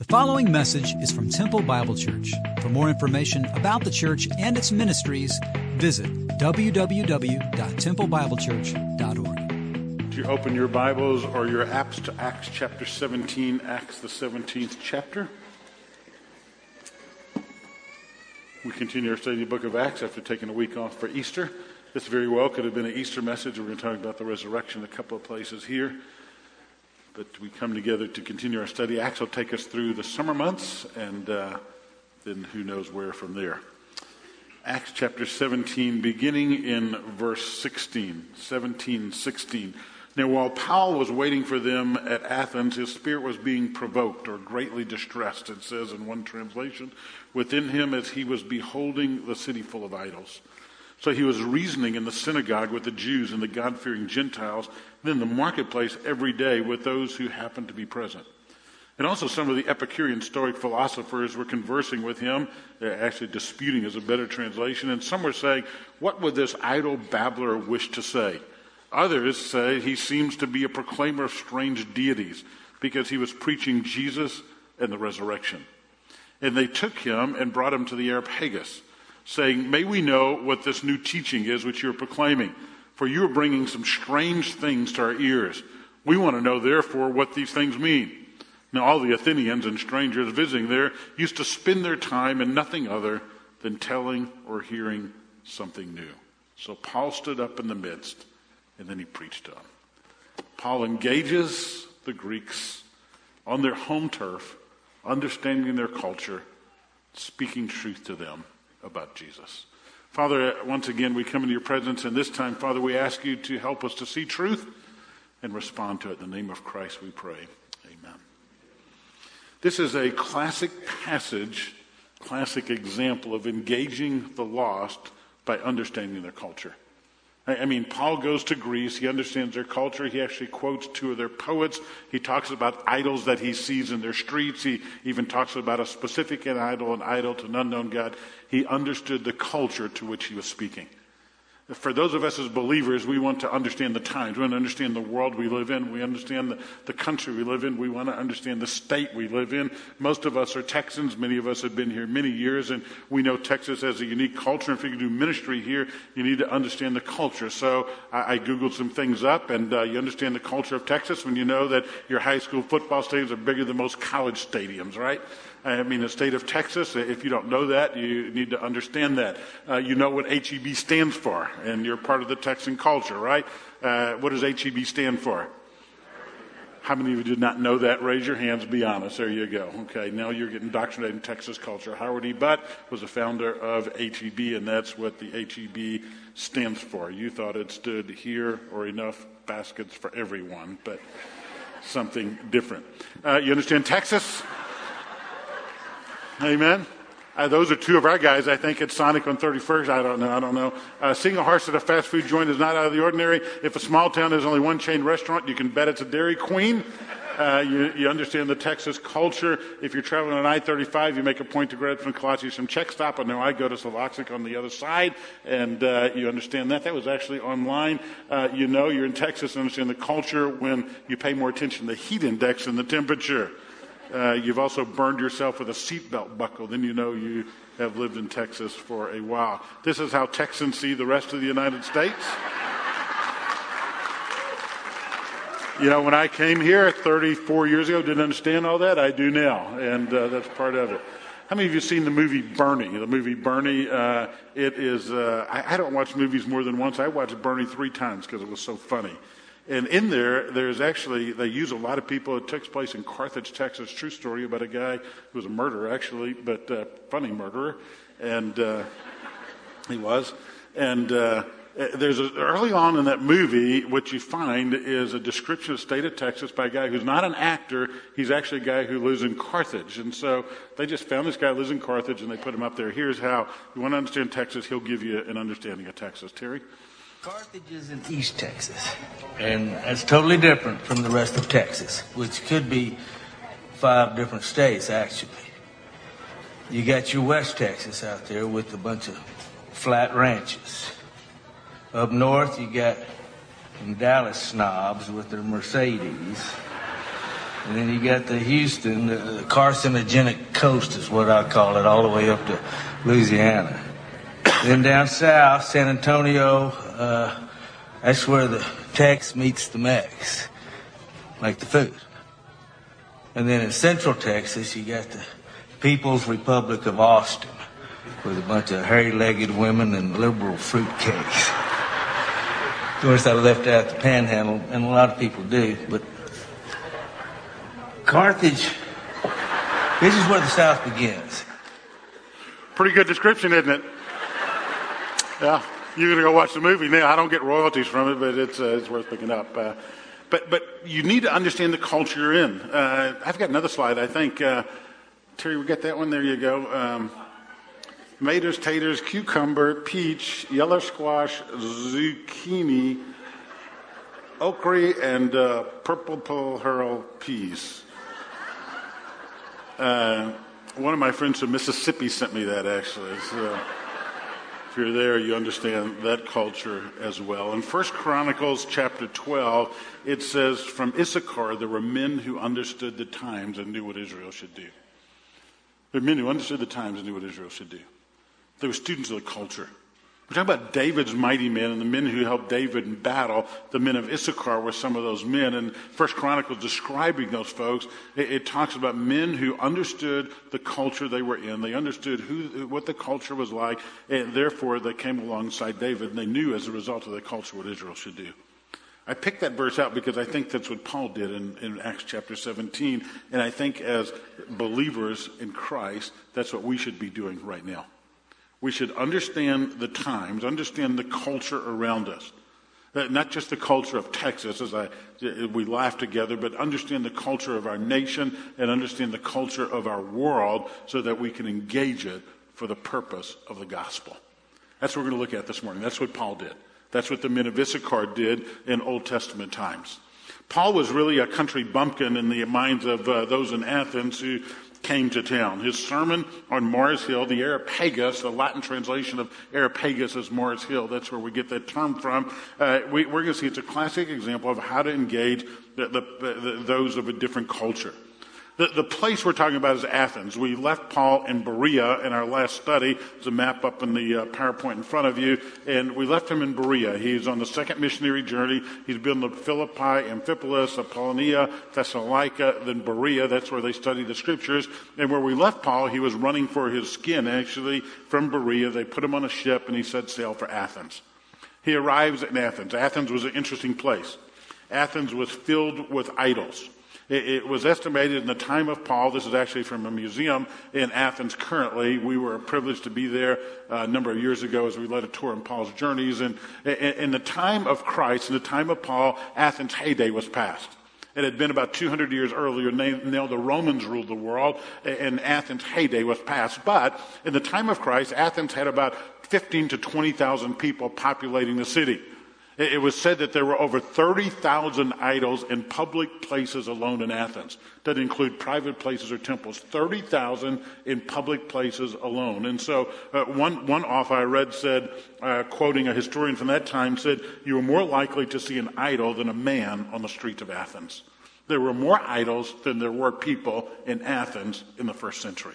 The following message is from Temple Bible Church. For more information about the church and its ministries, visit www.templebiblechurch.org. If you open your Bibles or your apps to Acts chapter 17, Acts the 17th chapter. We continue our study of the book of Acts after taking a week off for Easter. This very well could have been an Easter message. We're going to talk about the resurrection a couple of places here. But we come together to continue our study. Acts will take us through the summer months, and then who knows where from there. Acts chapter 17, beginning in verse 16. 17:16. Now, while Paul was waiting for them at Athens, his spirit was being provoked or greatly distressed, it says in one translation, within him as he was beholding the city full of idols. So he was reasoning in the synagogue with the Jews and the God-fearing Gentiles, and in the marketplace every day with those who happened to be present. And also some of the Epicurean Stoic philosophers were conversing with him. They're actually disputing is a better translation. And some were saying, what would this idle babbler wish to say? Others say he seems to be a proclaimer of strange deities because he was preaching Jesus and the resurrection. And they took him and brought him to the Areopagus, saying, may we know what this new teaching is which you're proclaiming, for you are bringing some strange things to our ears. We want to know, therefore, what these things mean. Now, all the Athenians and strangers visiting there used to spend their time in nothing other than telling or hearing something new. So Paul stood up in the midst, and then he preached to them. Paul engages the Greeks on their home turf, understanding their culture, speaking truth to them about Jesus. Father, once again, we come into your presence, and this time, Father, we ask you to help us to see truth and respond to it. In the name of Christ, we pray. Amen. This is a classic passage, classic example of engaging the lost by understanding their culture. I mean, Paul goes to Greece. He understands their culture. He actually quotes two of their poets. He talks about idols that he sees in their streets. He even talks about a specific idol, an idol to an unknown God. He understood the culture to which he was speaking. For those of us as believers, we want to understand the times. We want to understand the world we live in. We understand the country we live in. We want to understand the state we live in. Most of us are Texans. Many of us have been here many years, and we know Texas has a unique culture. If you do ministry here, you need to understand the culture. So I Googled some things up, and you understand the culture of Texas when you know that your high school football stadiums are bigger than most college stadiums, right? I mean, the state of Texas, if you don't know that, you need to understand that. You know what H-E-B stands for, and you're part of the Texan culture, right? What does H-E-B stand for? How many of you did not know that? Raise your hands, be honest. There you go. Okay, now you're getting indoctrinated in Texas culture. Howard E. Butt was the founder of H-E-B, and that's what the H-E-B stands for. You thought it stood here or enough baskets for everyone, but something different. You understand Texas? Amen. Those are two of our guys, I think, at Sonic on 31st. I don't know. Seeing a horse at a fast food joint is not out of the ordinary. If a small town has only one chain restaurant, you can bet it's a Dairy Queen. You understand the Texas culture. If you're traveling on I-35, you make a point to grab from Colossi some check stop. I know I go to Slovak on the other side, and you understand that. That was actually online. You know you're in Texas and understand the culture when you pay more attention to the heat index and the temperature. You've also burned yourself with a seatbelt buckle. Then you know you have lived in Texas for a while. This is how Texans see the rest of the United States. You know, when I came here 34 years ago, didn't understand all that. I do now, and that's part of it. How many of you have seen the movie Bernie? The movie Bernie, it is, I don't watch movies more than once. I watched Bernie 3 times because it was so funny. And in there, there's actually, they use a lot of people. It took place in Carthage, Texas. True story about a guy who was a murderer, actually, but a funny murderer. And he was. And there's early on in that movie, what you find is a description of the state of Texas by a guy who's not an actor. He's actually a guy who lives in Carthage. And so they just found this guy who lives in Carthage, and they put him up there. Here's how. You want to understand Texas, he'll give you an understanding of Texas. Terry? Carthage is in East Texas, and that's totally different from the rest of Texas, which could be 5 different states, actually. You got your West Texas out there with a bunch of flat ranches. Up north, you got some Dallas snobs with their Mercedes. And then you got the Houston, the carcinogenic coast is what I call it, all the way up to Louisiana. Then down south, San Antonio, that's where the Tex meets the Mex, like the food. And then in central Texas, you got the People's Republic of Austin, with a bunch of hairy-legged women and liberal fruitcakes. Of course, I left out the Panhandle, and a lot of people do, but Carthage, this is where the South begins. Pretty good description, isn't it? Yeah, you're going to go watch the movie now. I don't get royalties from it, but it's worth picking up. But you need to understand the culture you're in. I've got another slide, I think. Terry, we got that one? There you go. Tomatoes, taters, cucumber, peach, yellow squash, zucchini, okra, and purple pearl peas. One of my friends from Mississippi sent me that, actually. So if you're there, you understand that culture as well. In 1 Chronicles chapter 12, it says, from Issachar there were men who understood the times and knew what Israel should do. There were men who understood the times and knew what Israel should do. They were students of the culture. We're talking about David's mighty men and the men who helped David in battle. The men of Issachar were some of those men. And First Chronicles describing those folks, it talks about men who understood the culture they were in. They understood what the culture was like, and therefore they came alongside David, and they knew as a result of the culture what Israel should do. I picked that verse out because I think that's what Paul did in Acts chapter 17, and I think as believers in Christ, that's what we should be doing right now. We should understand the times, understand the culture around us. Not just the culture of Texas, we laugh together, but understand the culture of our nation and understand the culture of our world so that we can engage it for the purpose of the gospel. That's what we're going to look at this morning. That's what Paul did. That's what the men of Issachar did in Old Testament times. Paul was really a country bumpkin in the minds of those in Athens who came to town. His sermon on Mars Hill, the Areopagus, the Latin translation of Areopagus is Mars Hill. That's where we get that term from. We're going to see it's a classic example of how to engage those of a different culture. The place we're talking about is Athens. We left Paul in Berea in our last study. There's a map up in the PowerPoint in front of you. And we left him in Berea. He's on the second missionary journey. He's been to Philippi, Amphipolis, Apollonia, Thessalonica, then Berea. That's where they study the scriptures. And where we left Paul, he was running for his skin, actually, from Berea. They put him on a ship, and he set sail for Athens. He arrives in Athens. Athens was an interesting place. Athens was filled with idols. It was estimated in the time of Paul, this is actually from a museum in Athens currently. We were privileged to be there a number of years ago as we led a tour on Paul's journeys. And in the time of Christ, in the time of Paul, Athens' heyday was past. It had been about 200 years earlier. Now the Romans ruled the world, and Athens' heyday was past. But in the time of Christ, Athens had about 15,000 to 20,000 people populating the city. It was said that there were over 30,000 idols in public places alone in Athens. That include private places or temples. 30,000 in public places alone. And so one author I read said, quoting a historian from that time, said, you were more likely to see an idol than a man on the streets of Athens. There were more idols than there were people in Athens in the first century.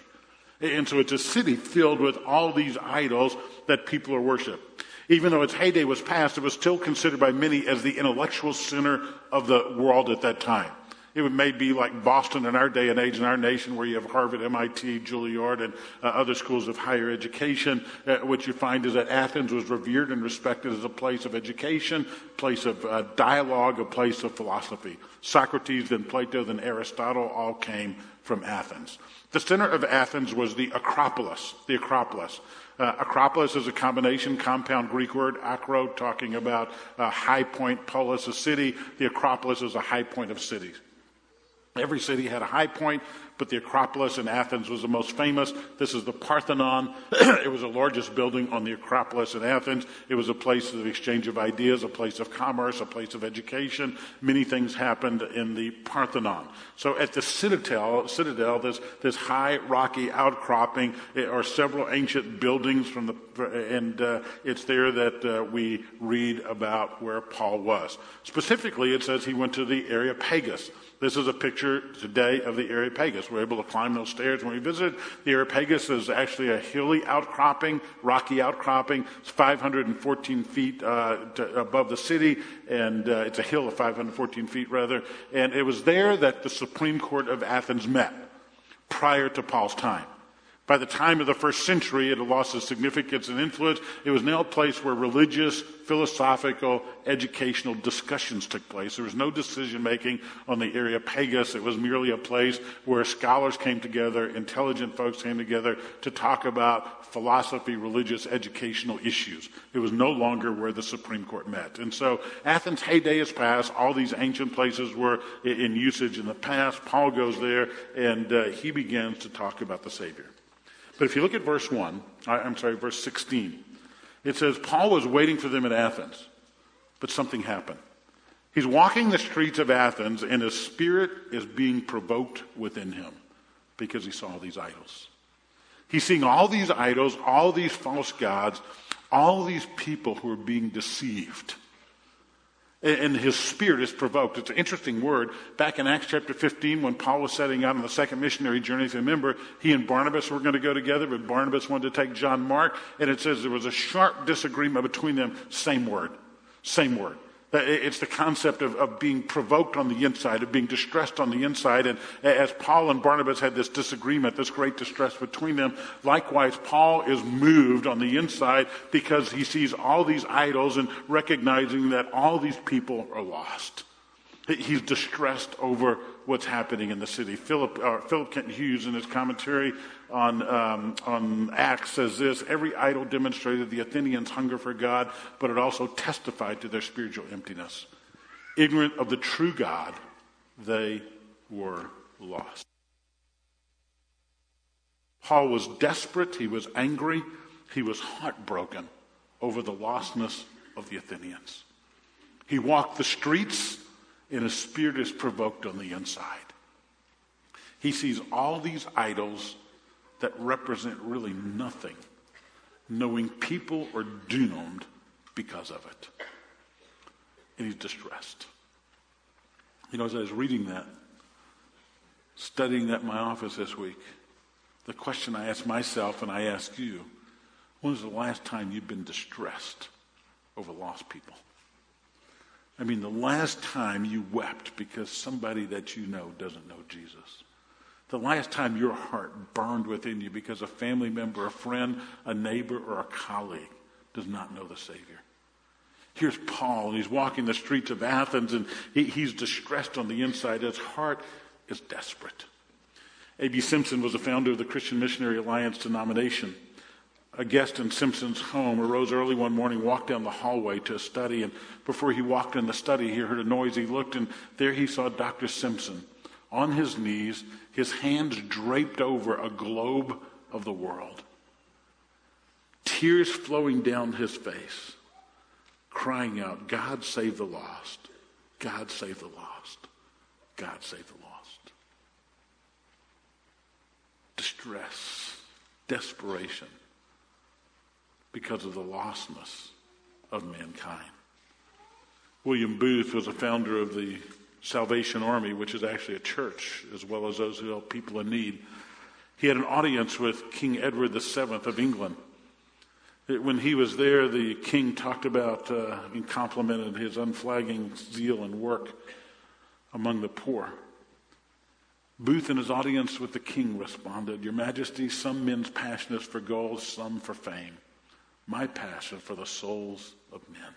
And so it's a city filled with all these idols that people are worshiping. Even though its heyday was past, it was still considered by many as the intellectual center of the world at that time. It may be like Boston in our day and age, in our nation, where you have Harvard, MIT, Juilliard, and other schools of higher education. What you find is that Athens was revered and respected as a place of education, place of dialogue, a place of philosophy. Socrates, then Plato, then Aristotle all came from Athens. The center of Athens was the Acropolis. The Acropolis. Acropolis is a combination, compound Greek word, acro, talking about high point, polis, a city. The Acropolis is a high point of cities. Every city had a high point, but the Acropolis in Athens was the most famous. This is the Parthenon. It was the largest building on the Acropolis in Athens. It was a place of exchange of ideas, a place of commerce, a place of education. Many things happened in the Parthenon. So at the citadel, this high rocky outcropping, are several ancient buildings from it's there that we read about where Paul was. Specifically, it says he went to the Areopagus. This is a picture today of the Areopagus. We're able to climb those stairs when we visit. The Areopagus is actually a hilly outcropping, rocky outcropping. It's 514 feet above the city, and it's a hill of 514 feet, rather. And it was there that the Supreme Court of Athens met prior to Paul's time. By the time of the first century, it had lost its significance and influence. It was now a place where religious, philosophical, educational discussions took place. There was no decision-making on the Areopagus. It was merely a place where scholars came together, intelligent folks came together to talk about philosophy, religious, educational issues. It was no longer where the Supreme Court met. And so Athens' heyday has passed. All these ancient places were in usage in the past. Paul goes there, and he begins to talk about the Savior. But if you look at verse 16, it says, Paul was waiting for them at Athens, but something happened. He's walking the streets of Athens, and his spirit is being provoked within him because he saw these idols. He's seeing all these idols, all these false gods, all these people who are being deceived. And his spirit is provoked. It's an interesting word. Back in Acts chapter 15, when Paul was setting out on the second missionary journey, if you remember, he and Barnabas were going to go together, but Barnabas wanted to take John Mark, and it says there was a sharp disagreement between them. Same word. It's the concept of being provoked on the inside, of being distressed on the inside. And as Paul and Barnabas had this disagreement, this great distress between them, likewise, Paul is moved on the inside because he sees all these idols and recognizing that all these people are lost. He's distressed over what's happening in the city. Philip Kent Hughes, in his commentary on Acts, says this: every idol demonstrated the Athenians' hunger for God, but it also testified to their spiritual emptiness. Ignorant of the true God, they were lost. Paul was desperate, he was angry, he was heartbroken over the lostness of the Athenians. He walked the streets, and his spirit is provoked on the inside. He sees all these idols that represent really nothing, knowing people are doomed because of it. And he's distressed. You know, as I was reading that, studying that in my office this week, the question I asked myself and I ask you, when was the last time you've been distressed over lost people? I mean, the last time you wept because somebody that you know doesn't know Jesus. The last time your heart burned within you because a family member, a friend, a neighbor, or a colleague does not know the Savior. Here's Paul, and he's walking the streets of Athens, and he's distressed on the inside. His heart is desperate. A.B. Simpson was the founder of the Christian Missionary Alliance denomination. A guest in Simpson's home arose early one morning, walked down the hallway to a study, and before he walked in the study, he heard a noise. He looked, and there he saw Dr. Simpson on his knees, his hands draped over a globe of the world, tears flowing down his face, crying out, "God save the lost, God save the lost, God save the lost." Distress, desperation, because of the lostness of mankind. William Booth was a founder of the Salvation Army, which is actually a church, as well as those who help people in need. He had an audience with King Edward VII of England. When he was there, the king talked about and complimented his unflagging zeal and work among the poor. Booth and his audience with the king responded, "Your Majesty, some men's passion is for gold, some for fame. My passion for the souls of men."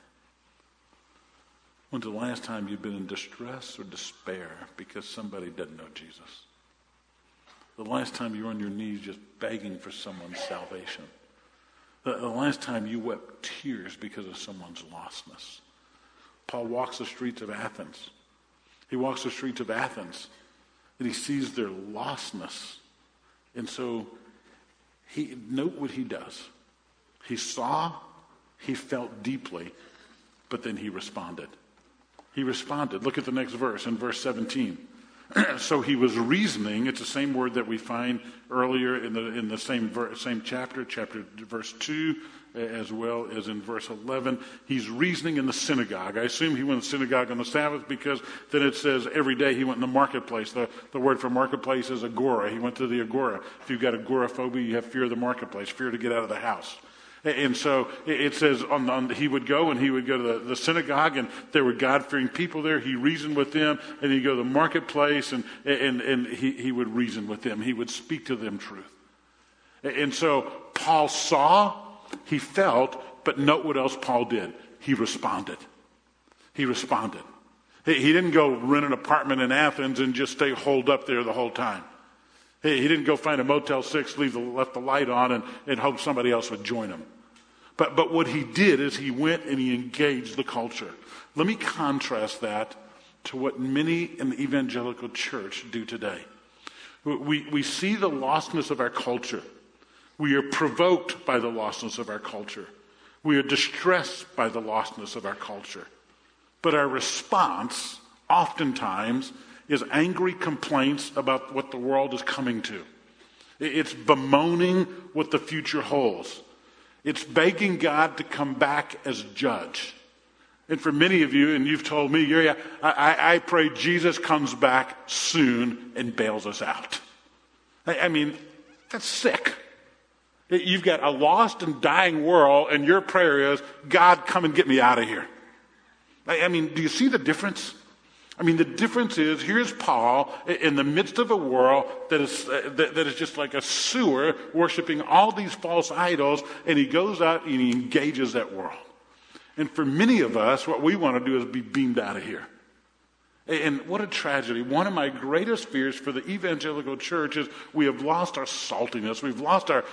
When's the last time you've been in distress or despair because somebody doesn't know Jesus? The last time you were on your knees just begging for someone's salvation? The last time you wept tears because of someone's lostness? Paul walks the streets of Athens. He walks the streets of Athens, and he sees their lostness. And so, note what he does. He saw, he felt deeply, but then he responded. He responded. Look at the next verse, in verse 17. So he was reasoning. It's the same word that we find earlier in the same chapter, verse 2, as well as in verse 11. He's reasoning in the synagogue. I assume he went to the synagogue on the Sabbath, because then it says every day he went in the marketplace. The word for marketplace is agora. He went to the agora. If you've got agoraphobia, you have fear of the marketplace, fear to get out of the house. And so it says he would go, and he would go to the synagogue, and there were God-fearing people there. He reasoned with them, and he'd go to the marketplace, and he would reason with them. He would speak to them truth. And so Paul saw, he felt, but note what else Paul did. He responded. He responded. He didn't go rent an apartment in Athens and just stay holed up there the whole time. He didn't go find a Motel 6, left the light on, and hope somebody else would join him. But what he did is he went and he engaged the culture. Let me contrast that to what many in the evangelical church do today. We see the lostness of our culture. We are provoked by the lostness of our culture. We are distressed by the lostness of our culture. But our response, oftentimes, is angry complaints about what the world is coming to. It's bemoaning what the future holds. It's begging God to come back as judge. And for many of you, and you've told me, yeah, I pray Jesus comes back soon and bails us out. I mean, that's sick. You've got a lost and dying world, and your prayer is, God, come and get me out of here. I mean, do you see the difference? I mean, the difference is, here's Paul in the midst of a world that is just like a sewer, worshiping all these false idols, and he goes out and he engages that world. And for many of us, what we want to do is be beamed out of here. And what a tragedy. One of my greatest fears for the evangelical church is we have lost our saltiness. We've lost our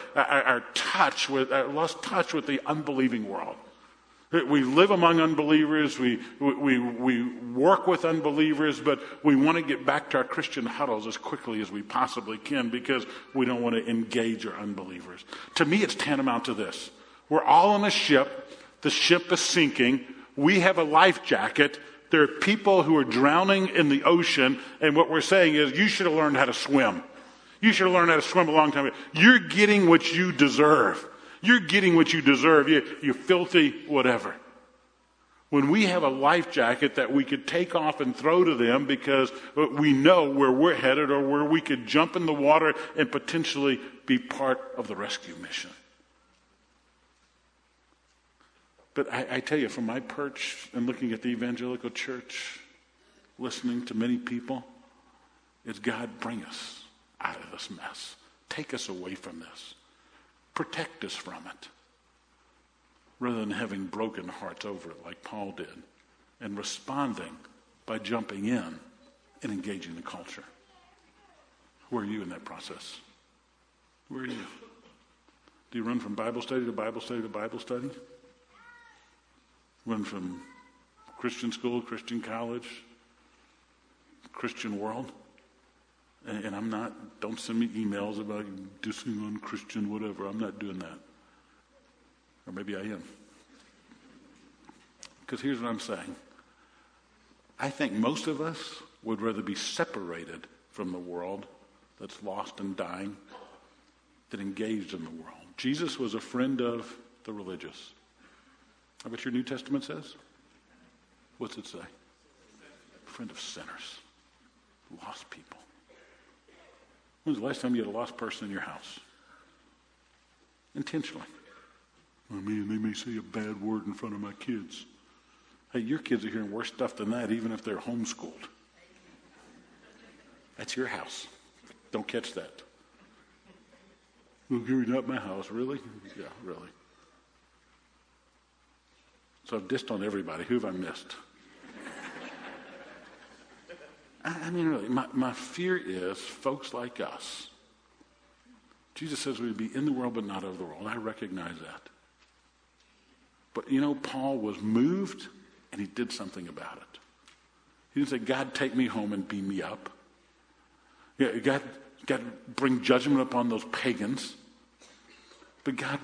touch with the unbelieving world. We live among unbelievers, we work with unbelievers, but we want to get back to our Christian huddles as quickly as we possibly can, because we don't want to engage our unbelievers. To me, it's tantamount to this. We're all on a ship, the ship is sinking, we have a life jacket, there are people who are drowning in the ocean, and what we're saying is, you should have learned how to swim. You should have learned how to swim a long time ago. You're getting what you deserve. You're getting what you deserve, you filthy whatever. When we have a life jacket that we could take off and throw to them because we know where we're headed, or where we could jump in the water and potentially be part of the rescue mission. But I tell you, from my perch and looking at the evangelical church, listening to many people, is God, bring us out of this mess. Take us away from this. Protect us from it, rather than having broken hearts over it like Paul did, and responding by jumping in and engaging the culture. Where are you in that process? Where are you? Do you run from Bible study to Bible study to Bible study? Run from Christian school, Christian college, Christian world? And I'm not, don't send me emails about dissing on Christian, whatever. I'm not doing that. Or maybe I am. Because here's what I'm saying. I think most of us would rather be separated from the world that's lost and dying than engaged in the world. Jesus was a friend of the religious. I bet your New Testament says? What's it say? Friend of sinners. Lost people. When was the last time you had a lost person in your house? Intentionally. I mean, they may say a bad word in front of my kids. Hey, your kids are hearing worse stuff than that, even if they're homeschooled. That's your house. Don't catch that. Well, Gary, not my house. Really? Yeah, really. So I've dissed on everybody. Who have I missed? I mean, really, my fear is folks like us. Jesus says we'd be in the world but not of the world. I recognize that. But, you know, Paul was moved, and he did something about it. He didn't say, God, take me home and beam me up. God, bring judgment upon those pagans. But God,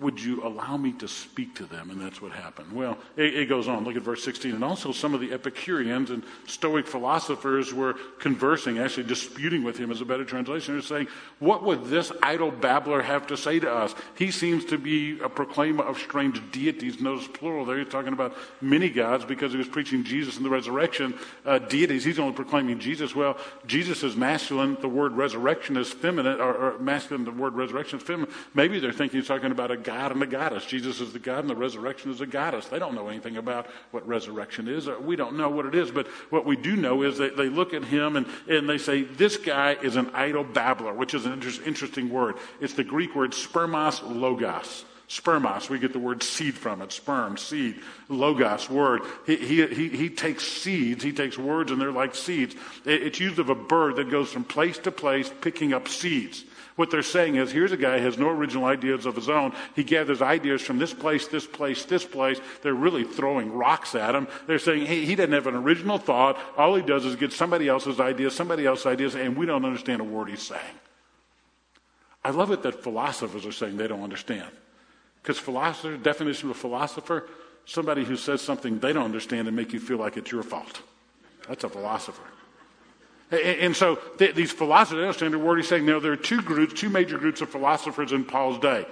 would you allow me to speak to them? And that's what happened. Well, it goes on. Look at verse 16. And also some of the Epicureans and Stoic philosophers were conversing, actually disputing with him is a better translation. They're saying, what would this idle babbler have to say to us? He seems to be a proclaimer of strange deities. Notice plural there. He's talking about many gods because he was preaching Jesus and the resurrection. Deities, he's only proclaiming Jesus. Well, Jesus is masculine. The word resurrection is feminine, or masculine, the word resurrection is feminine. Maybe they're thinking he's talking about a god and a goddess. Jesus is the god and the resurrection is a goddess. They don't know anything about what resurrection is. We don't know what it is, but what we do know is that they look at him and they say, this guy is an idle babbler, which is an interesting word. It's the Greek word spermos logos. Spermos, we get the word seed from it. Sperm, seed, logos, word. He takes seeds. He takes words, and they're like seeds. It's used of a bird that goes from place to place picking up seeds. What they're saying is, here's a guy who has no original ideas of his own. He gathers ideas from this place, this place, this place. They're really throwing rocks at him. They're saying, hey, he doesn't have an original thought. All he does is get somebody else's ideas, and we don't understand a word he's saying. I love it that philosophers are saying they don't understand. Because philosopher, definition of a philosopher, somebody who says something they don't understand and make you feel like it's your fault. That's a philosopher. And so these philosophers, they understand the word he's saying. Now, there are two major groups of philosophers in Paul's day.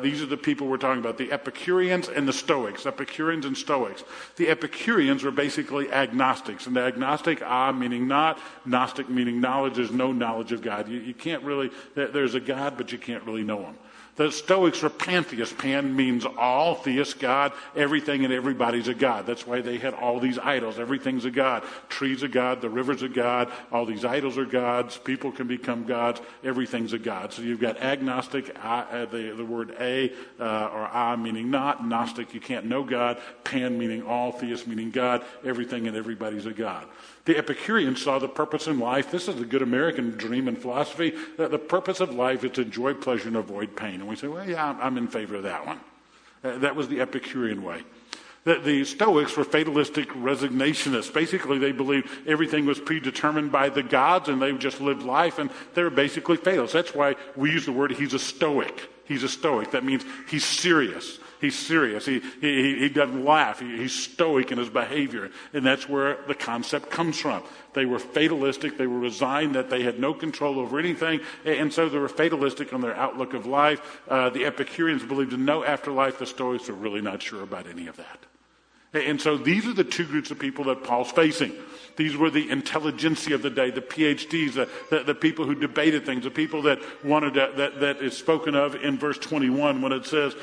These are the people we're talking about, the Epicureans and the Stoics. Epicureans and Stoics. The Epicureans were basically agnostics. And the agnostic, meaning not, gnostic meaning knowledge. There's no knowledge of God. You can't really, there's a God, but you can't really know him. The Stoics were pantheists. Pan means all, theist, God, everything and everybody's a god. That's why they had all these idols. Everything's a god. Trees a god, the river's a god, all these idols are gods, people can become gods, everything's a god. So you've got agnostic, the word I meaning not, gnostic, you can't know God, pan meaning all, theist meaning God, everything and everybody's a god. The Epicureans saw the purpose in life. This is the good American dream and philosophy. The purpose of life is to enjoy pleasure and avoid pain. And we say, well, yeah, I'm in favor of that one. That was the Epicurean way. The Stoics were fatalistic resignationists. Basically, they believed everything was predetermined by the gods, and they just lived life, and they were basically fatalists. That's why we use the word, he's a Stoic. He's a Stoic. That means he's serious. He's serious. He doesn't laugh. He's stoic in his behavior. And that's where the concept comes from. They were fatalistic. They were resigned that they had no control over anything. And so they were fatalistic on their outlook of life. The Epicureans believed in no afterlife. The Stoics were really not sure about any of that. And so these are the two groups of people that Paul's facing. These were the intelligentsia of the day, the PhDs, the people who debated things, the people that wanted to, that is spoken of in verse 21 when it says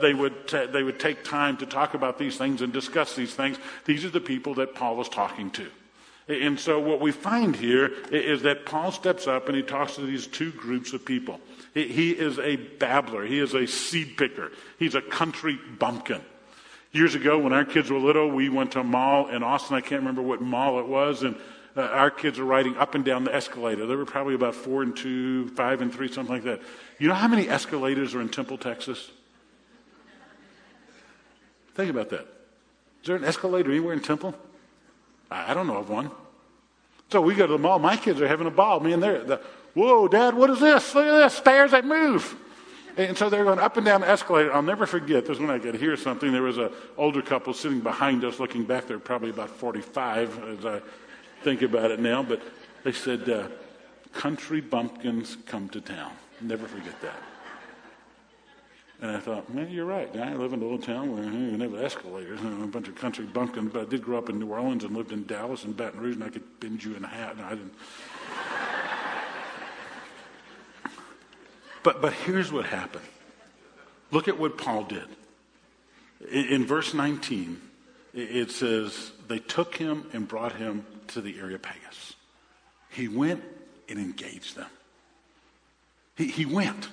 they would take time to talk about these things and discuss these things. These are the people that Paul is talking to. And so what we find here is that Paul steps up and he talks to these two groups of people. He is a babbler. He is a seed picker. He's a country bumpkin. Years ago, when our kids were little, we went to a mall in Austin. I can't remember what mall it was, and our kids were riding up and down the escalator. There were probably about 4 and 2, 5 and 3, something like that. You know how many escalators are in Temple, Texas? Think about that. Is there an escalator anywhere in Temple? I don't know of one. So we go to the mall. My kids are having a ball. Me and whoa, Dad, what is this? Look at this, stairs that move. And so they're going up and down the escalator. I'll never forget this when I could hear something. There was an older couple sitting behind us looking back. They're probably about 45 as I think about it now. But they said, country bumpkins come to town. Never forget that. And I thought, man, you're right. I live in a little town where we never have escalators and a bunch of country bumpkins. But I did grow up in New Orleans and lived in Dallas and Baton Rouge, and I could bend you in half. No, I didn't. But here's what happened. Look at what Paul did. In verse 19, it says, they took him and brought him to the Areopagus. He went and engaged them. He went.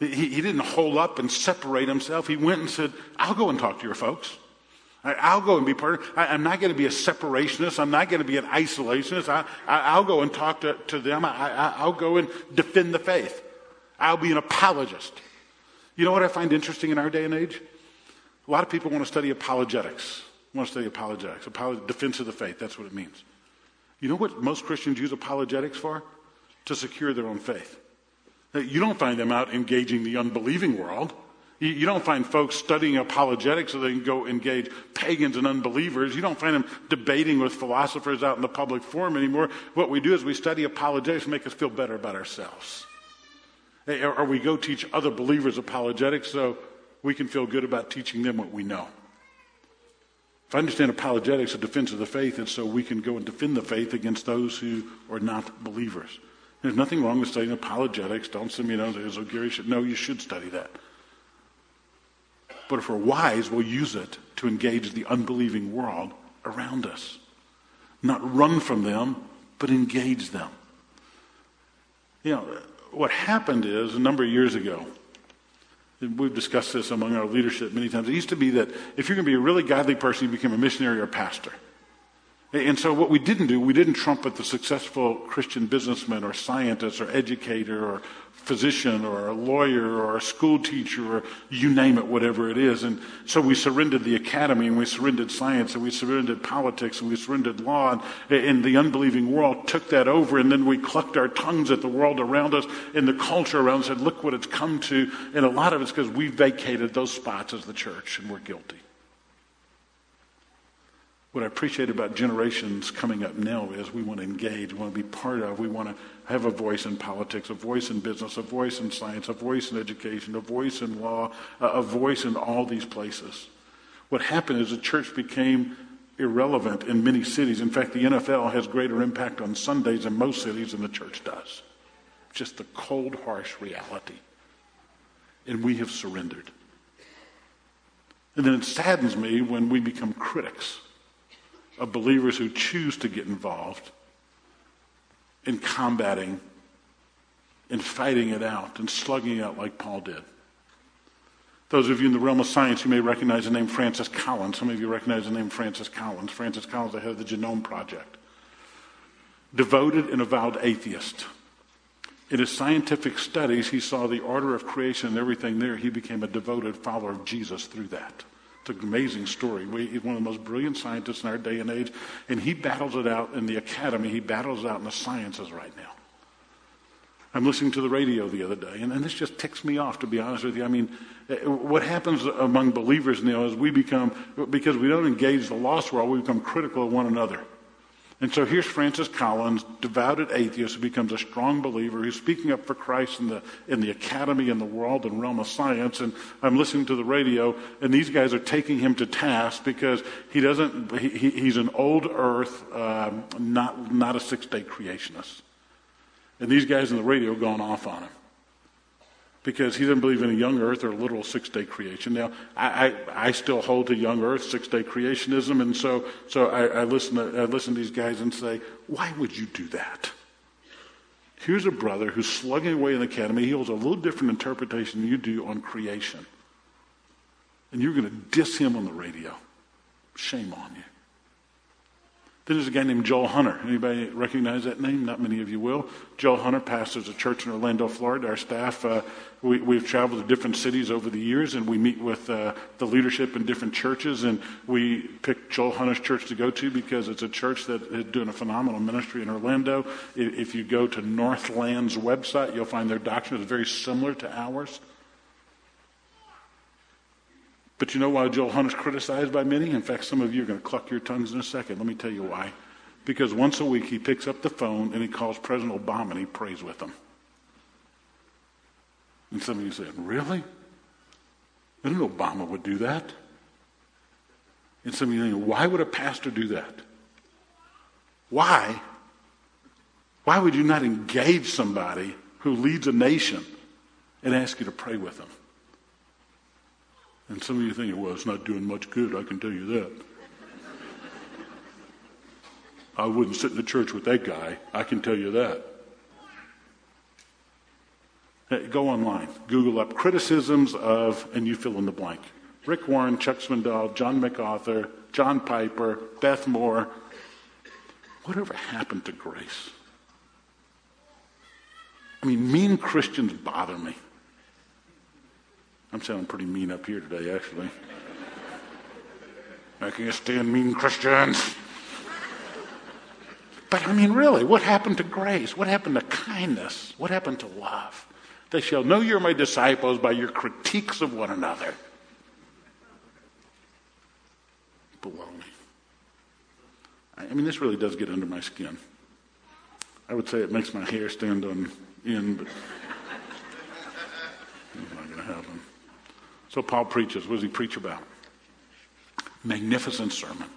He didn't hole up and separate himself. He went and said, I'll go and talk to your folks. I'll go and be part of it. I'm not going to be a separationist. I'm not going to be an isolationist. I'll go and talk to them. I'll go and defend the faith. I'll be an apologist. You know what I find interesting in our day and age? A lot of people want to study apologetics. Defense of the faith, that's what it means. You know what most Christians use apologetics for? To secure their own faith. You don't find them out engaging the unbelieving world. You don't find folks studying apologetics so they can go engage pagans and unbelievers. You don't find them debating with philosophers out in the public forum anymore. What we do is we study apologetics to make us feel better about ourselves. Or we go teach other believers apologetics so we can feel good about teaching them what we know. If I understand apologetics, a defense of the faith, it's so we can go and defend the faith against those who are not believers. There's nothing wrong with studying apologetics. Don't send me those. No, you should study that. But if we're wise, we'll use it to engage the unbelieving world around us. Not run from them, but engage them. You know, what happened is, a number of years ago, and we've discussed this among our leadership many times, it used to be that if you're going to be a really godly person, you become a missionary or a pastor. And so what we didn't do, we didn't trumpet the successful Christian businessman or scientist or educator or physician or a lawyer or a school teacher or you name it, whatever it is. And so we surrendered the academy and we surrendered science and we surrendered politics and we surrendered law, and the unbelieving world took that over, and then we clucked our tongues at the world around us and the culture around us and said, look what it's come to. And a lot of it's because we vacated those spots as the church, and we're guilty. What I appreciate about generations coming up now is we want to engage, we want to be part of, we want to have a voice in politics, a voice in business, a voice in science, a voice in education, a voice in law, a voice in all these places. What happened is the church became irrelevant in many cities. In fact, the NFL has greater impact on Sundays in most cities than the church does. Just the cold, harsh reality. And we have surrendered. And then it saddens me when we become critics of believers who choose to get involved in combating and fighting it out and slugging it out like Paul did. Those of you in the realm of science, you may recognize the name Francis Collins. Some of you recognize the name Francis Collins. Francis Collins, the head of the Genome Project. Devoted and avowed atheist. In his scientific studies, he saw the order of creation and everything there. He became a devoted follower of Jesus through that. It's an amazing story. He's one of the most brilliant scientists in our day and age, and he battles it out in the academy. He battles it out in the sciences right now. I'm listening to the radio the other day, and this just ticks me off, to be honest with you. I mean, what happens among believers now is we become, because we don't engage the lost world, we become critical of one another. And so here's Francis Collins, devoted atheist, who becomes a strong believer, who's speaking up for Christ in the academy, in the world, and realm of science. And I'm listening to the radio, and these guys are taking him to task because he's an old earth, not a six-day creationist. And these guys on the radio are going off on him because he doesn't believe in a young earth or a literal six-day creation. Now, I still hold to young earth, six-day creationism, and so I listen to these guys and say, why would you do that? Here's a brother who's slugging away in the academy. He holds a little different interpretation than you do on creation. And you're going to diss him on the radio. Shame on you. Then there's a guy named Joel Hunter. Anybody recognize that name? Not many of you will. Joel Hunter pastors a church in Orlando, Florida. Our staff, we've traveled to different cities over the years, and we meet with the leadership in different churches, and we picked Joel Hunter's church to go to because it's a church that is doing a phenomenal ministry in Orlando. If you go to Northland's website, you'll find their doctrine is very similar to ours. But you know why Joel Hunter's criticized by many? In fact, some of you are going to cluck your tongues in a second. Let me tell you why. Because once a week he picks up the phone and he calls President Obama and he prays with him. And some of you say, really? I didn't know Obama would do that. And some of you think, why would a pastor do that? Why? Why would you not engage somebody who leads a nation and ask you to pray with them? And some of you think, well, it's not doing much good, I can tell you that. I wouldn't sit in the church with that guy, I can tell you that. Hey, go online, Google up criticisms of, and you fill in the blank. Rick Warren, Chuck Swindoll, John MacArthur, John Piper, Beth Moore. Whatever happened to grace? I mean, mean Christians bother me. I'm sounding pretty mean up here today, actually. I can't stand mean Christians. But I mean, really, what happened to grace? What happened to kindness? What happened to love? They shall know you're my disciples by your critiques of one another. Baloney. I mean, this really does get under my skin. I would say it makes my hair stand on end, but it's not going to happen. So Paul preaches. What does he preach about? Magnificent sermon.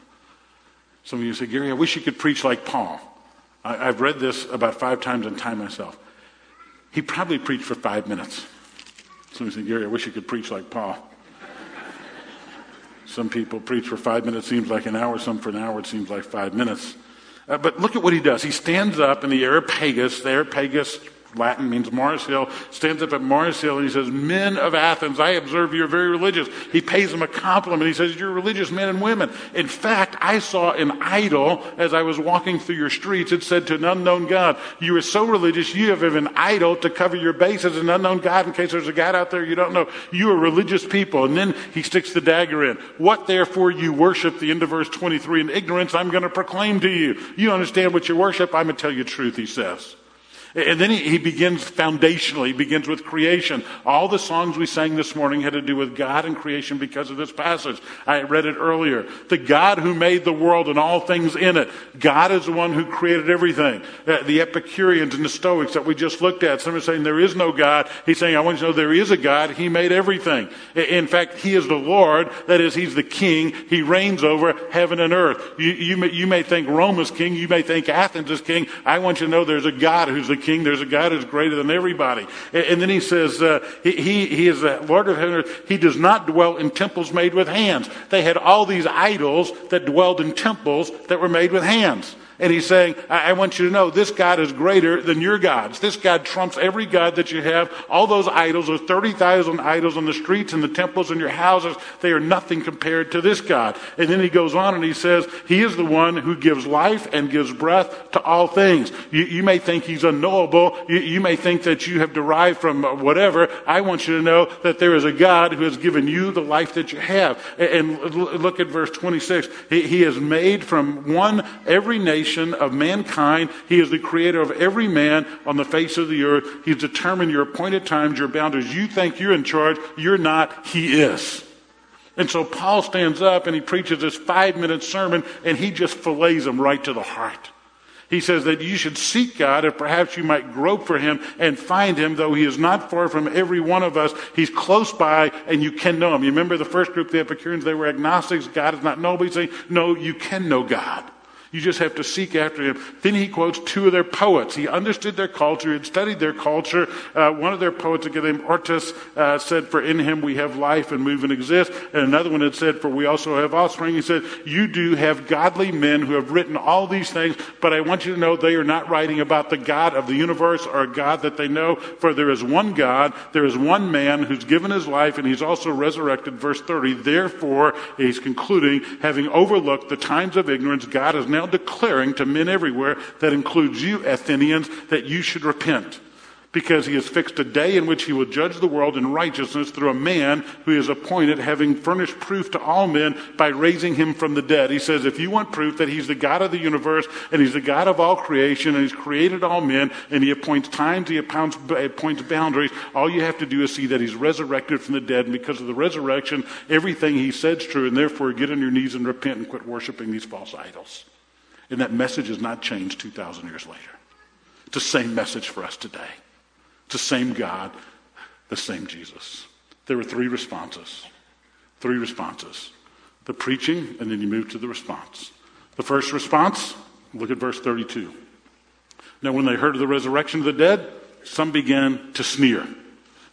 Some of you say, Gary, I wish you could preach like Paul. I've read this about 5 times and timed myself. He probably preached for 5 minutes. Some of you say, Gary, I wish you could preach like Paul. Some people preach for 5 minutes, seems like an hour. Some for an hour, it seems like 5 minutes. But look at what he does. He stands up in the Areopagus. The Areopagus, Latin, means Mars Hill. Stands up at Mars Hill and he says, men of Athens, I observe you're very religious. He pays them a compliment. He says, you're religious men and women. In fact, I saw an idol as I was walking through your streets. It said to an unknown God, you are so religious, you have an idol to cover your bases, an unknown God in case there's a God out there you don't know. You are religious people. And then he sticks the dagger in. What therefore you worship, the end of verse 23, in ignorance, I'm going to proclaim to you. You understand what you worship, I'm going to tell you truth, he says. And then he begins foundationally, he begins with creation. All the songs we sang this morning had to do with God and creation because of this passage. I read it earlier. The God who made the world and all things in it. God is the one who created everything. The Epicureans and the Stoics that we just looked at, some are saying there is no God. He's saying, I want you to know there is a God. He made everything. In fact, he is the Lord. That is, he's the king. He reigns over heaven and earth. You may think Rome is king. You may think Athens is king. I want you to know there's a God who's the king. There's a God who's greater than everybody. And then he says, he is the Lord of heaven and earth. He does not dwell in temples made with hands. They had all these idols that dwelled in temples that were made with hands. And he's saying, I want you to know this God is greater than your gods. This God trumps every God that you have. All those idols, those 30,000 idols on the streets and the temples and your houses, they are nothing compared to this God. And then he goes on and he says, he is the one who gives life and gives breath to all things. You may think he's unknowable. You may think that you have derived from whatever. I want you to know that there is a God who has given you the life that you have. And look at verse 26. He has made from one every nation of mankind. He is the creator of every man on the face of the earth. He's determined your appointed times, your boundaries. You think you're in charge. You're not. He is. And so Paul stands up and he preaches this 5-minute sermon and he just fillets them right to the heart. He says that you should seek God if perhaps you might grope for him and find him, though he is not far from every one of us. He's close by and you can know him. You remember the first group, the Epicureans, they were agnostics. God is not knowable. He's saying, no, you can know God. You just have to seek after him. Then he quotes 2 of their poets. He understood their culture. He had studied their culture. One of their poets, a guy named Ortus, said, for in him we have life and move and exist. And another one had said, for we also have offspring. He said, you do have godly men who have written all these things, but I want you to know they are not writing about the God of the universe or a God that they know, for there is one God, there is one man who's given his life, and he's also resurrected. Verse 30, therefore, he's concluding, having overlooked the times of ignorance, God is now declaring to men everywhere, that includes you, Athenians, that you should repent, because he has fixed a day in which he will judge the world in righteousness through a man who is appointed, having furnished proof to all men by raising him from the dead. He says, if you want proof that he's the God of the universe and he's the God of all creation and he's created all men and he appoints times, he appoints boundaries, all you have to do is see that he's resurrected from the dead. And because of the resurrection, everything he said is true, and therefore get on your knees and repent and quit worshiping these false idols. And that message has not changed 2,000 years later. It's the same message for us today. It's the same God, the same Jesus. There were 3 responses. 3 responses. The preaching, and then you move to the response. The first response, look at verse 32. Now when they heard of the resurrection of the dead, some began to sneer.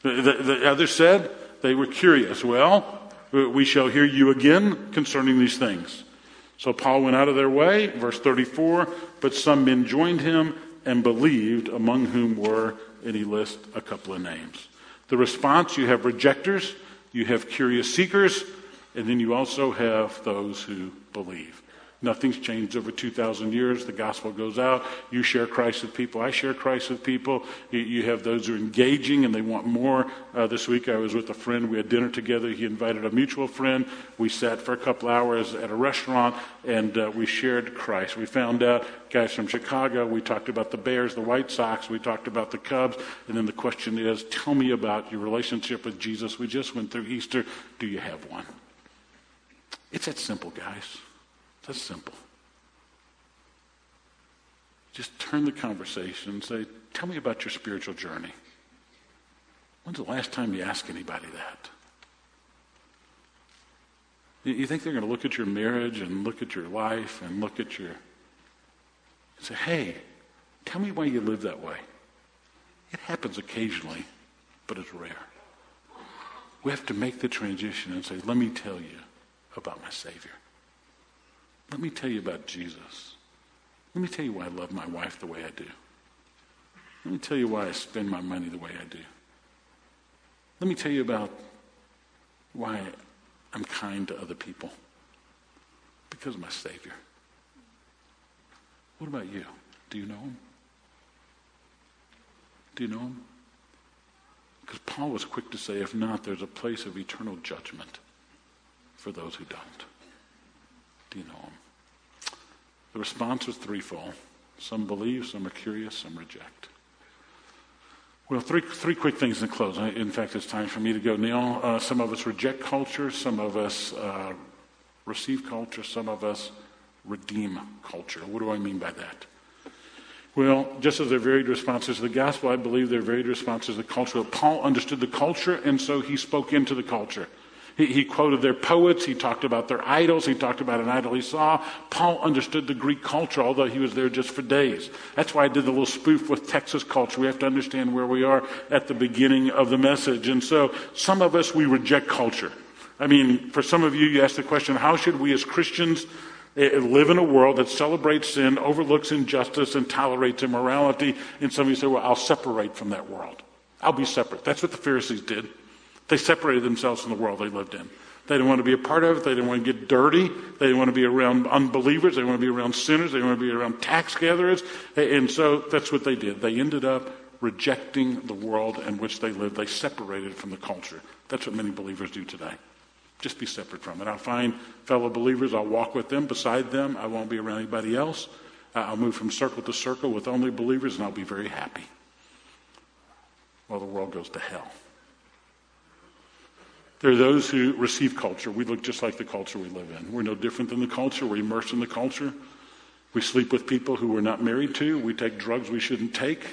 The others said, they were curious. Well, we shall hear you again concerning these things. So Paul went out of their way, verse 34, but some men joined him and believed, among whom were, and he lists a couple of names. The response, you have rejectors, you have curious seekers, and then you also have those who believe. Nothing's changed over 2,000 years. The gospel goes out. You share Christ with people. I share Christ with people. You have those who are engaging and they want more. This week I was with a friend. We had dinner together. He invited a mutual friend. We sat for a couple hours at a restaurant and we shared Christ. We found out guys from Chicago. We talked about the Bears, the White Sox. We talked about the Cubs. And then the question is, tell me about your relationship with Jesus. We just went through Easter. Do you have one? It's that simple, guys. It's that simple. Just turn the conversation and say, tell me about your spiritual journey. When's the last time you asked anybody that? You think they're going to look at your marriage and look at your life and look at your... and say, hey, tell me why you live that way. It happens occasionally, but it's rare. We have to make the transition and say, let me tell you about my Savior. Let me tell you about Jesus. Let me tell you why I love my wife the way I do. Let me tell you why I spend my money the way I do. Let me tell you about why I'm kind to other people. Because of my Savior. What about you? Do you know him? Do you know him? Because Paul was quick to say, if not, there's a place of eternal judgment for those who don't. Do you know him? The response was threefold. Some believe, some are curious, some reject. Well, three quick things in close. In fact, it's time for me to go, Neil. Some of us reject culture. Some of us receive culture. Some of us redeem culture. What do I mean by that? Well, just as they're varied responses to the gospel, I believe they're varied responses to the culture. Paul understood the culture, and so he spoke into the culture. He quoted their poets. He talked about their idols. He talked about an idol he saw. Paul understood the Greek culture, although he was there just for days. That's why I did the little spoof with Texas culture. We have to understand where we are at the beginning of the message. And so some of us, we reject culture. I mean, for some of you, you ask the question, how should we as Christians live in a world that celebrates sin, overlooks injustice, and tolerates immorality? And some of you say, well, I'll separate from that world. I'll be separate. That's what the Pharisees did. They separated themselves from the world they lived in. They didn't want to be a part of it. They didn't want to get dirty. They didn't want to be around unbelievers. They didn't want to be around sinners. They didn't want to be around tax gatherers. And so that's what they did. They ended up rejecting the world in which they lived. They separated from the culture. That's what many believers do today. Just be separate from it. I'll find fellow believers. I'll walk with them, beside them. I won't be around anybody else. I'll move from circle to circle with only believers, and I'll be very happy. Well, the world goes to hell. There are those who receive culture. We look just like the culture we live in. We're no different than the culture. We're immersed in the culture. We sleep with people who we're not married to. We take drugs we shouldn't take.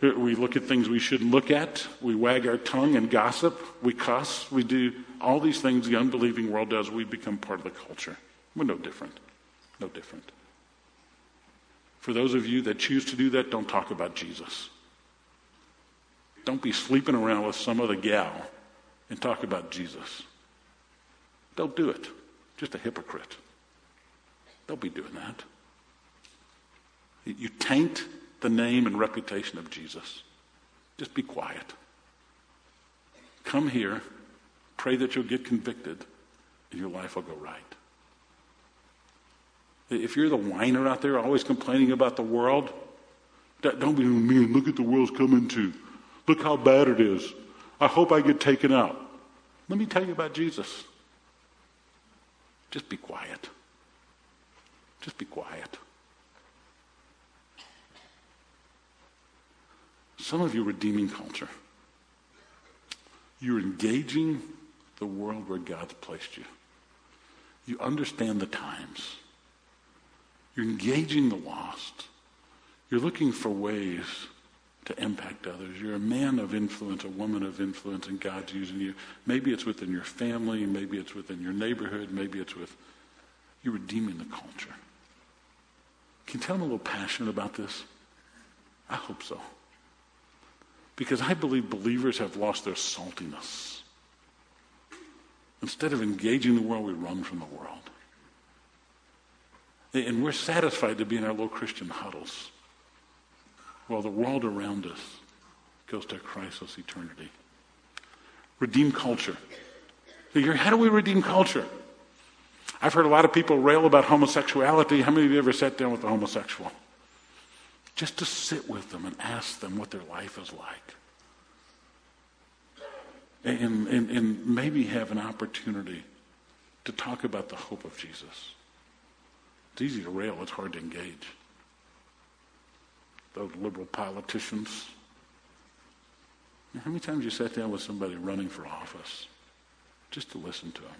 We look at things we shouldn't look at. We wag our tongue and gossip. We cuss. We do all these things the unbelieving world does. We become part of the culture. We're no different. No different. For those of you that choose to do that, don't talk about Jesus. Don't be sleeping around with some other gal and talk about Jesus. Don't do it. Just a hypocrite. Don't be doing that. You taint the name and reputation of Jesus. Just be quiet. Come here, pray that you'll get convicted, and your life will go right. If you're the whiner out there always complaining about the world, don't be mean. Look at the world's coming to. Look how bad it is. I hope I get taken out. Let me tell you about Jesus. Just be quiet. Just be quiet. Some of you are redeeming culture. You're engaging the world where God's placed you. You understand the times. You're engaging the lost. You're looking for ways to impact others. You're a man of influence, a woman of influence, and God's using you. Maybe it's within your family, maybe it's within your neighborhood, maybe it's with, you're redeeming the culture. Can you tell I'm a little passionate about this? I hope so. Because I believe believers have lost their saltiness. Instead of engaging the world, we run from the world. And we're satisfied to be in our little Christian huddles, while the world around us goes to a crisis eternity. Redeem culture. How do we redeem culture? I've heard a lot of people rail about homosexuality. How many of you ever sat down with a homosexual? Just to sit with them and ask them what their life is like. And maybe have an opportunity to talk about the hope of Jesus. It's easy to rail, it's hard to engage. Those liberal politicians. How many times you sat down with somebody running for office just to listen to them?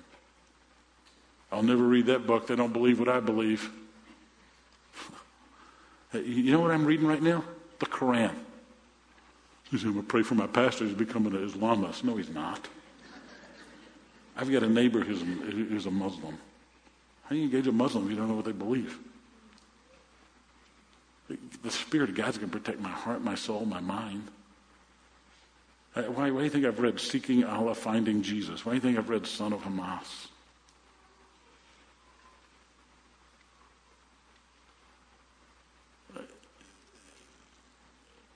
I'll never read that book. They don't believe what I believe. You know what I'm reading right now? The Quran. He's going to pray for my pastor. He's becoming an Islamist. No, he's not. I've got a neighbor who's a Muslim. How do you engage a Muslim if you don't know what they believe? The Spirit of God's going to protect my heart, my soul, my mind. Why do you think I've read Seeking Allah, Finding Jesus? Why do you think I've read Son of Hamas?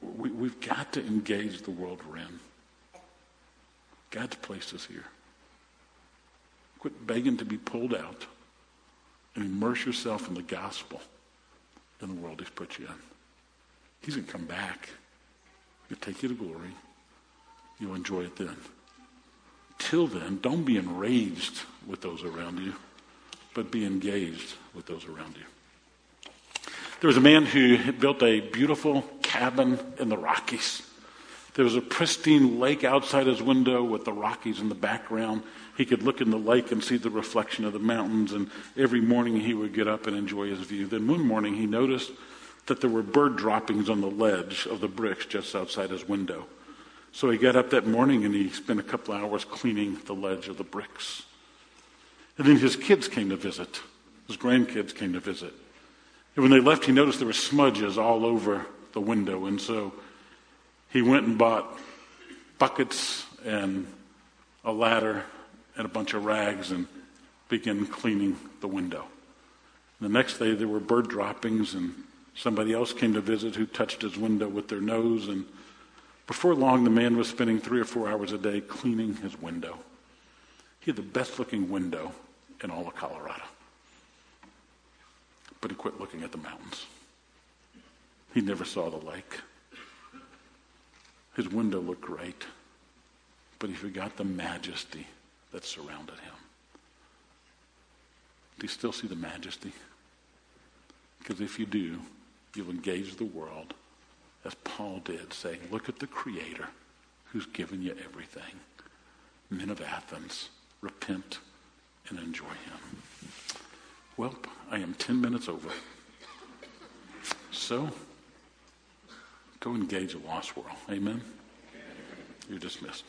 We've got to engage the world we're in. God's placed us here. Quit begging to be pulled out and immerse yourself in the gospel in the world he's put you in. He's going to come back. He'll take you to glory. You'll enjoy it then. Till then, don't be enraged with those around you, but be engaged with those around you. There was a man who had built a beautiful cabin in the Rockies. There was a pristine lake outside his window with the Rockies in the background. He could look in the lake and see the reflection of the mountains, and every morning he would get up and enjoy his view. Then one morning he noticed that there were bird droppings on the ledge of the bricks just outside his window. So he got up that morning and he spent a couple hours cleaning the ledge of the bricks. And then his kids came to visit. His grandkids came to visit. And when they left, he noticed there were smudges all over the window. And so he went and bought buckets and a ladder and a bunch of rags and began cleaning the window. And the next day, there were bird droppings, and somebody else came to visit who touched his window with their nose. And before long, the man was spending 3 or 4 hours a day cleaning his window. He had the best-looking window in all of Colorado. But he quit looking at the mountains. He never saw the lake. His window looked great, but he forgot the majesty that surrounded him. Do you still see the majesty? Because if you do, you'll engage the world as Paul did, saying, look at the Creator who's given you everything. Men of Athens, repent and enjoy him. Well, I am 10 minutes over. So, go engage a lost world. Amen? You're dismissed.